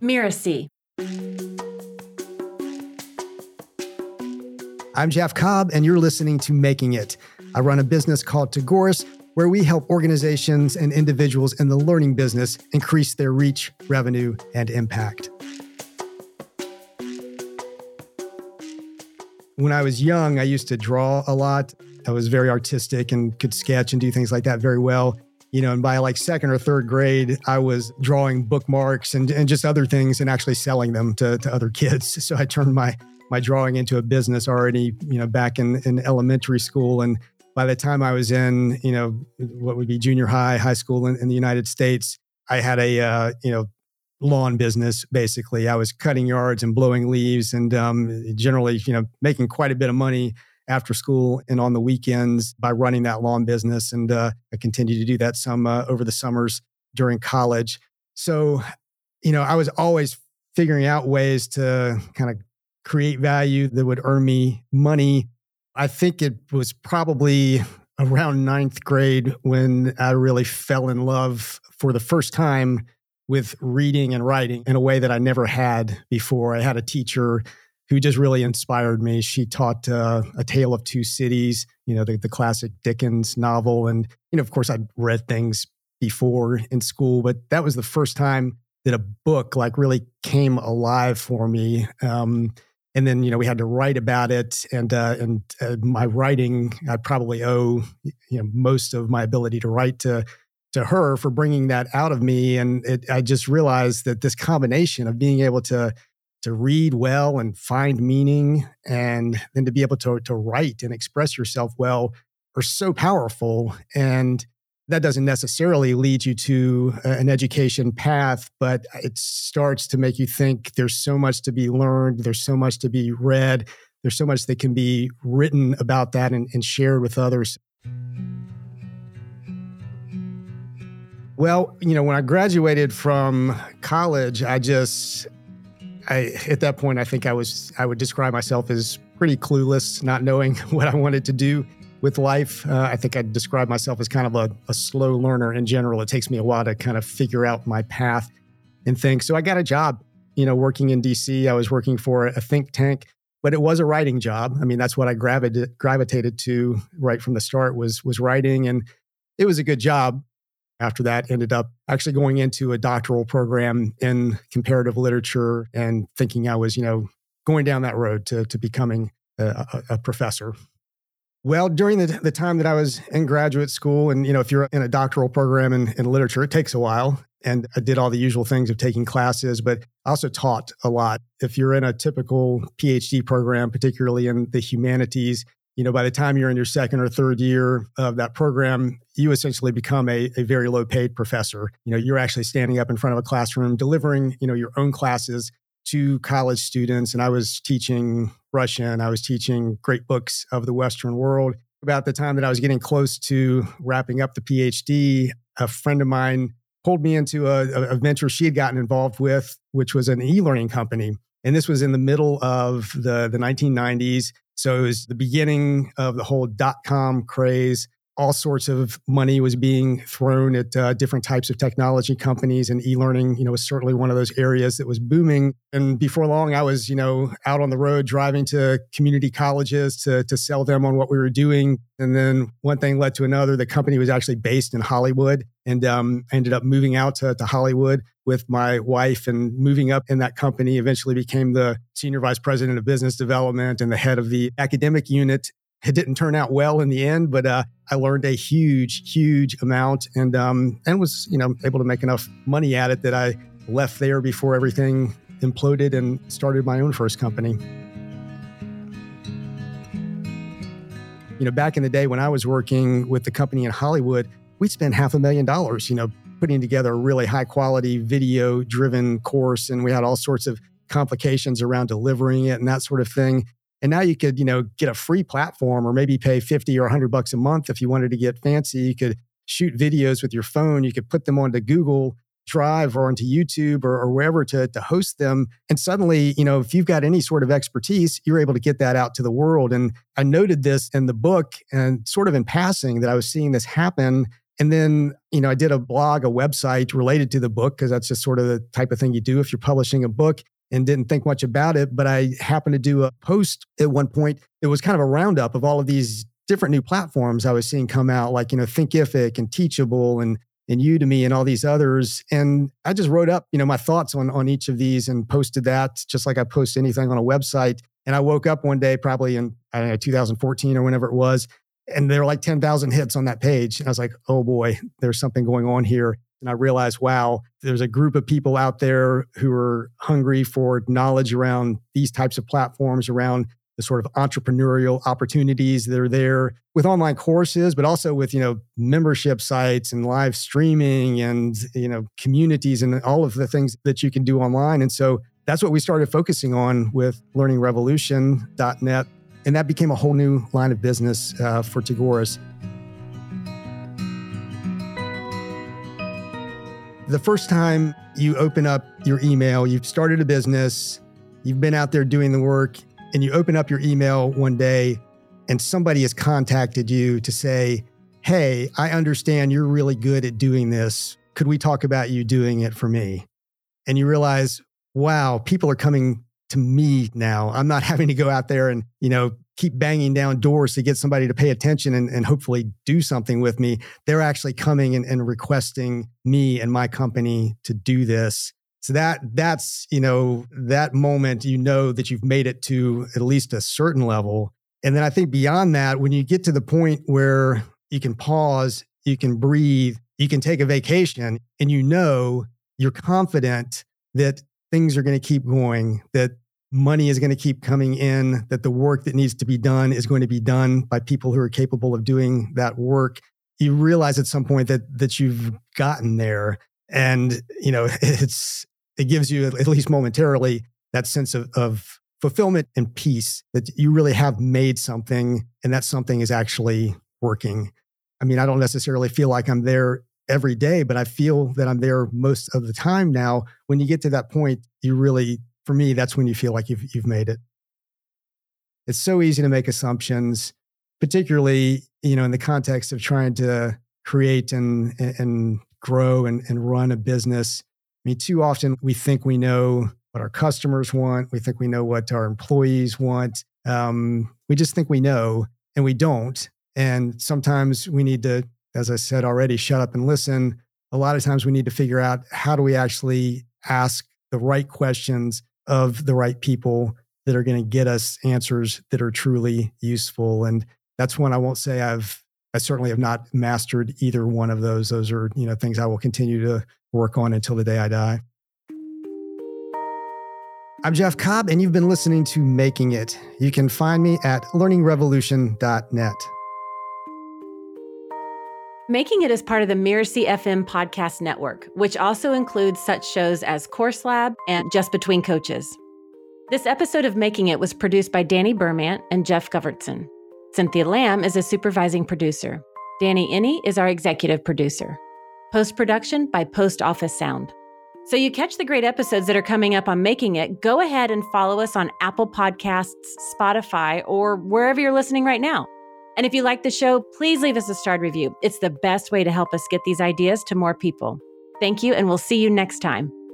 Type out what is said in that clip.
Mirror C. I'm Jeff Cobb, and you're listening to Making It. I run a business called Tagoris, where we help organizations and individuals in the learning business increase their reach, revenue, and impact. When I was young, I used to draw a lot. I was very artistic and could sketch and do things like that very well. You know, and by like second or third grade, I was drawing bookmarks and just other things and actually selling them to other kids. So I turned my drawing into a business already, you know, back in elementary school. And by the time I was in, you know, what would be junior high, high school in the United States, I had a, lawn business, basically. I was cutting yards and blowing leaves and generally, you know, making quite a bit of money after school and on the weekends by running that lawn business. And I continued to do that some over the summers during college. So, you know, I was always figuring out ways to kind of create value that would earn me money. I think it was probably around ninth grade when I really fell in love for the first time with reading and writing in a way that I never had before. I had a teacher who just really inspired me. She taught A Tale of Two Cities, you know, the classic Dickens novel. And, you know, of course, I'd read things before in school, but that was the first time that a book like really came alive for me. And then, you know, we had to write about it. And my writing, I probably owe, you know, most of my ability to write to her for bringing that out of me. And I just realized that this combination of being able to read well and find meaning, and then to be able to write and express yourself well, are so powerful. And that doesn't necessarily lead you to an education path, but it starts to make you think there's so much to be learned, there's so much to be read, there's so much that can be written about that and shared with others. Well, you know, when I graduated from college, I at that point, I think I would describe myself as pretty clueless, not knowing what I wanted to do with life. I think I'd describe myself as kind of a slow learner in general. It takes me a while to kind of figure out my path and things. So I got a job, you know, working in DC. I was working for a think tank, but it was a writing job. I mean, that's what I gravitated to right from the start was writing, and it was a good job. After that, ended up actually going into a doctoral program in comparative literature and thinking I was, you know, going down that road to becoming a professor. Well, during the time that I was in graduate school, and, you know, if you're in a doctoral program in literature, it takes a while. And I did all the usual things of taking classes, but I also taught a lot. If you're in a typical PhD program, particularly in the humanities, you know, by the time you're in your second or third year of that program, you essentially become a very low paid professor. You know, you're actually standing up in front of a classroom delivering, you know, your own classes to college students. And I was teaching Russian. I was teaching great books of the Western world. About the time that I was getting close to wrapping up the PhD, a friend of mine pulled me into a venture she had gotten involved with, which was an e-learning company. And this was in the middle of the 1990s. So it was the beginning of the whole dot-com craze. All sorts of money was being thrown at different types of technology companies, and e-learning, you know, was certainly one of those areas that was booming. And before long, I was, you know, out on the road driving to community colleges to sell them on what we were doing. And then one thing led to another. The company was actually based in Hollywood, and ended up moving out to Hollywood with my wife and moving up in that company. Eventually became the senior vice president of business development and the head of the academic unit. It didn't turn out well in the end, but I learned a huge amount, and was, you know, able to make enough money at it that I left there before everything imploded and started my own first company. You know, back in the day when I was working with the company in Hollywood, we'd spend $500,000, you know, putting together a really high quality video driven course, and we had all sorts of complications around delivering it and that sort of thing. And now you could, you know, get a free platform or maybe pay $50 or $100 a month if you wanted to get fancy. You could shoot videos with your phone. You could put them onto Google Drive or onto YouTube or wherever to host them. And suddenly, you know, if you've got any sort of expertise, you're able to get that out to the world. And I noted this in the book and sort of in passing that I was seeing this happen And then, you know, I did a blog, a website related to the book, because that's just sort of the type of thing you do if you're publishing a book, and didn't think much about it. But I happened to do a post at one point. It was kind of a roundup of all of these different new platforms I was seeing come out, like, you know, Thinkific and Teachable and Udemy and all these others. And I just wrote up, you know, my thoughts on each of these and posted that, just like I post anything on a website. And I woke up one day, probably in, I don't know, 2014 or whenever it was, and there were like 10,000 hits on that page. And I was like, oh boy, there's something going on here. And I realized, wow, there's a group of people out there who are hungry for knowledge around these types of platforms, around the sort of entrepreneurial opportunities that are there with online courses, but also with, you know, membership sites and live streaming and, you know, communities and all of the things that you can do online. And so that's what we started focusing on with learningrevolution.net. And that became a whole new line of business for Tagoris. The first time you open up your email, you've started a business, you've been out there doing the work, and you open up your email one day and somebody has contacted you to say, hey, I understand you're really good at doing this. Could we talk about you doing it for me? And you realize, wow, people are coming to me now. I'm not having to go out there and, you know, keep banging down doors to get somebody to pay attention and hopefully do something with me. They're actually coming and requesting me and my company to do this. So that's, you know, that moment, you know that you've made it to at least a certain level. And then I think beyond that, when you get to the point where you can pause, you can breathe, you can take a vacation, and you know, you're confident that things are going to keep going, that money is going to keep coming in, that the work that needs to be done is going to be done by people who are capable of doing that work. You realize at some point that you've gotten there. And, you know, it gives you, at least momentarily, that sense of fulfillment and peace that you really have made something and that something is actually working. I mean, I don't necessarily feel like I'm there every day, but I feel that I'm there most of the time now. When you get to that point, you really, for me, that's when you feel like you've made it. It's so easy to make assumptions, particularly, you know, in the context of trying to create and grow and run a business. I mean, too often we think we know what our customers want. We think we know what our employees want. We just think we know, and we don't. And sometimes we need to, as I said already, shut up and listen. A lot of times we need to figure out, how do we actually ask the right questions of the right people that are going to get us answers that are truly useful? And that's one I won't say I certainly have not mastered either one of those. Those are, you know, things I will continue to work on until the day I die. I'm Jeff Cobb, and you've been listening to Making It. You can find me at learningrevolution.net. Making It is part of the Mirror CFM podcast network, which also includes such shows as Course Lab and Just Between Coaches. This episode of Making It was produced by Danny Bermant and Jeff Govertson. Cynthia Lamb is a supervising producer. Danny Iny is our executive producer. Post-production by Post Office Sound. So you catch the great episodes that are coming up on Making It, go ahead and follow us on Apple Podcasts, Spotify, or wherever you're listening right now. And if you like the show, please leave us a starred review. It's the best way to help us get these ideas to more people. Thank you, and we'll see you next time.